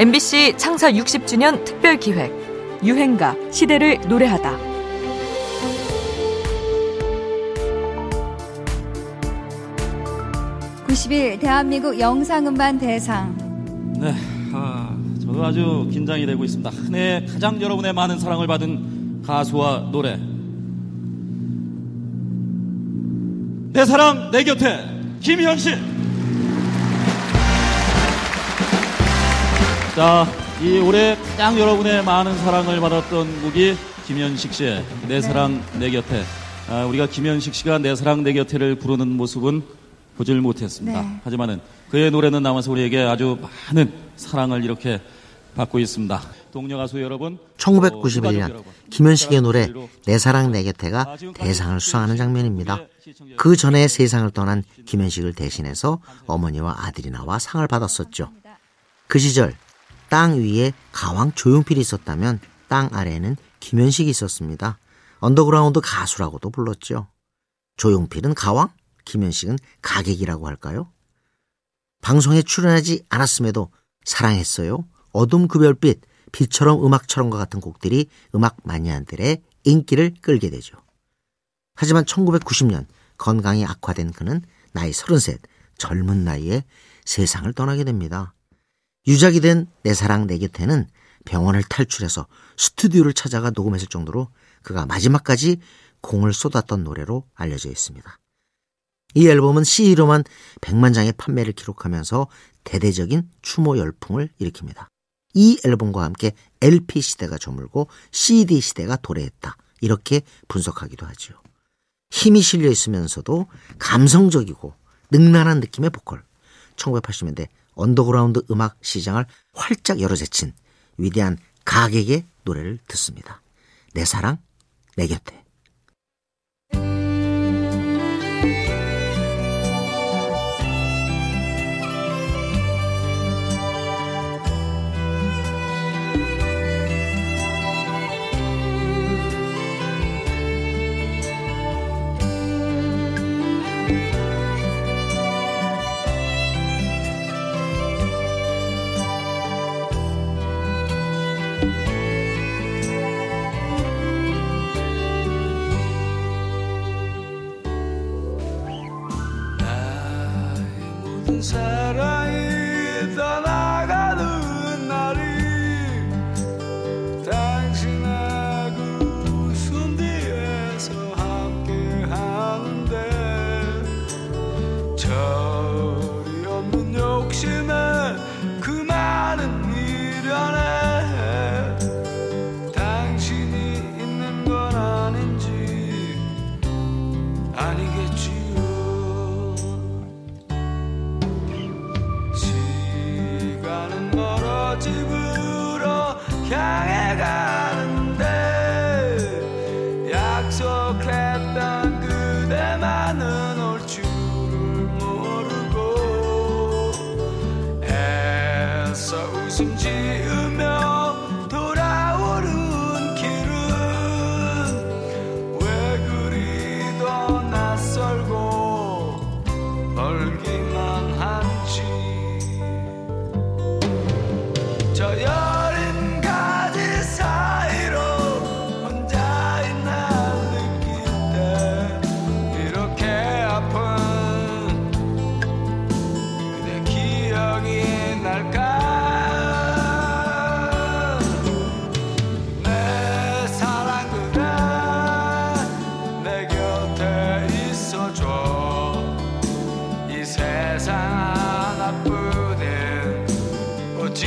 MBC 창사 60주년 특별기획 유행가 시대를 노래하다. (90일) 대한민국 영상음반 대상. 네, 저도 아주 긴장이 되고 있습니다. 한 해 가장 여러분의 많은 사랑을 받은 가수와 노래, 내 사랑 내 곁에 김현식. 자, 이 올해 가장 여러분의 많은 사랑을 받았던 곡이 김현식 씨의 내 사랑 내 곁에. 우리가 김현식 씨가 내 사랑 내 곁에를 부르는 모습은 보질 못했습니다. 네. 하지만은 그의 노래는 남아서 우리에게 아주 많은 사랑을 이렇게 받고 있습니다. 동료 가수 여러분, 1991년 김현식의 노래 내 사랑 내 곁에가 대상을 수상하는 장면입니다. 그 전에 세상을 떠난 김현식을 대신해서 어머니와 아들이 나와 상을 받았었죠. 그 시절 땅 위에 가왕 조용필이 있었다면 땅 아래에는 김현식이 있었습니다. 언더그라운드 가수라고도 불렀죠. 조용필은 가왕, 김현식은 가객이라고 할까요? 방송에 출연하지 않았음에도 사랑했어요, 어둠 그 별빛, 빛처럼 음악처럼과 같은 곡들이 음악 마니아들의 인기를 끌게 되죠. 하지만 1990년 건강이 악화된 그는 나이 33, 젊은 나이에 세상을 떠나게 됩니다. 유작이 된 내 사랑 내 곁에는 병원을 탈출해서 스튜디오를 찾아가 녹음했을 정도로 그가 마지막까지 공을 쏟았던 노래로 알려져 있습니다. 이 앨범은 CD로만 100만 장의 판매를 기록하면서 대대적인 추모 열풍을 일으킵니다. 이 앨범과 함께 LP 시대가 저물고 CD 시대가 도래했다, 이렇게 분석하기도 하죠. 힘이 실려 있으면서도 감성적이고 능란한 느낌의 보컬, 1980년대 언더그라운드 음악 시장을 활짝 열어제친 위대한 가객의 노래를 듣습니다. 내 사랑 내 곁에. 사랑이 떠나가는 날이 당신하고 웃음 뒤에서 함께하는데 절이 없는 욕심에 그 많은 미련에 당신이 있는 건 아닌지 아니겠지요. 집으로 향해 가는데 약속했던 그대만은 올 줄을 모르고 애써 웃음 지으며 돌아오는 길은 왜 그리도 낯설고 멀기만 한지. 저 여린 가지 사이로 혼자인 날 느낄 때 이렇게 아픈 그대 기억이 날까. 내 사랑 그대 내 곁에 있어줘. 이 세상 하나뿐인 오직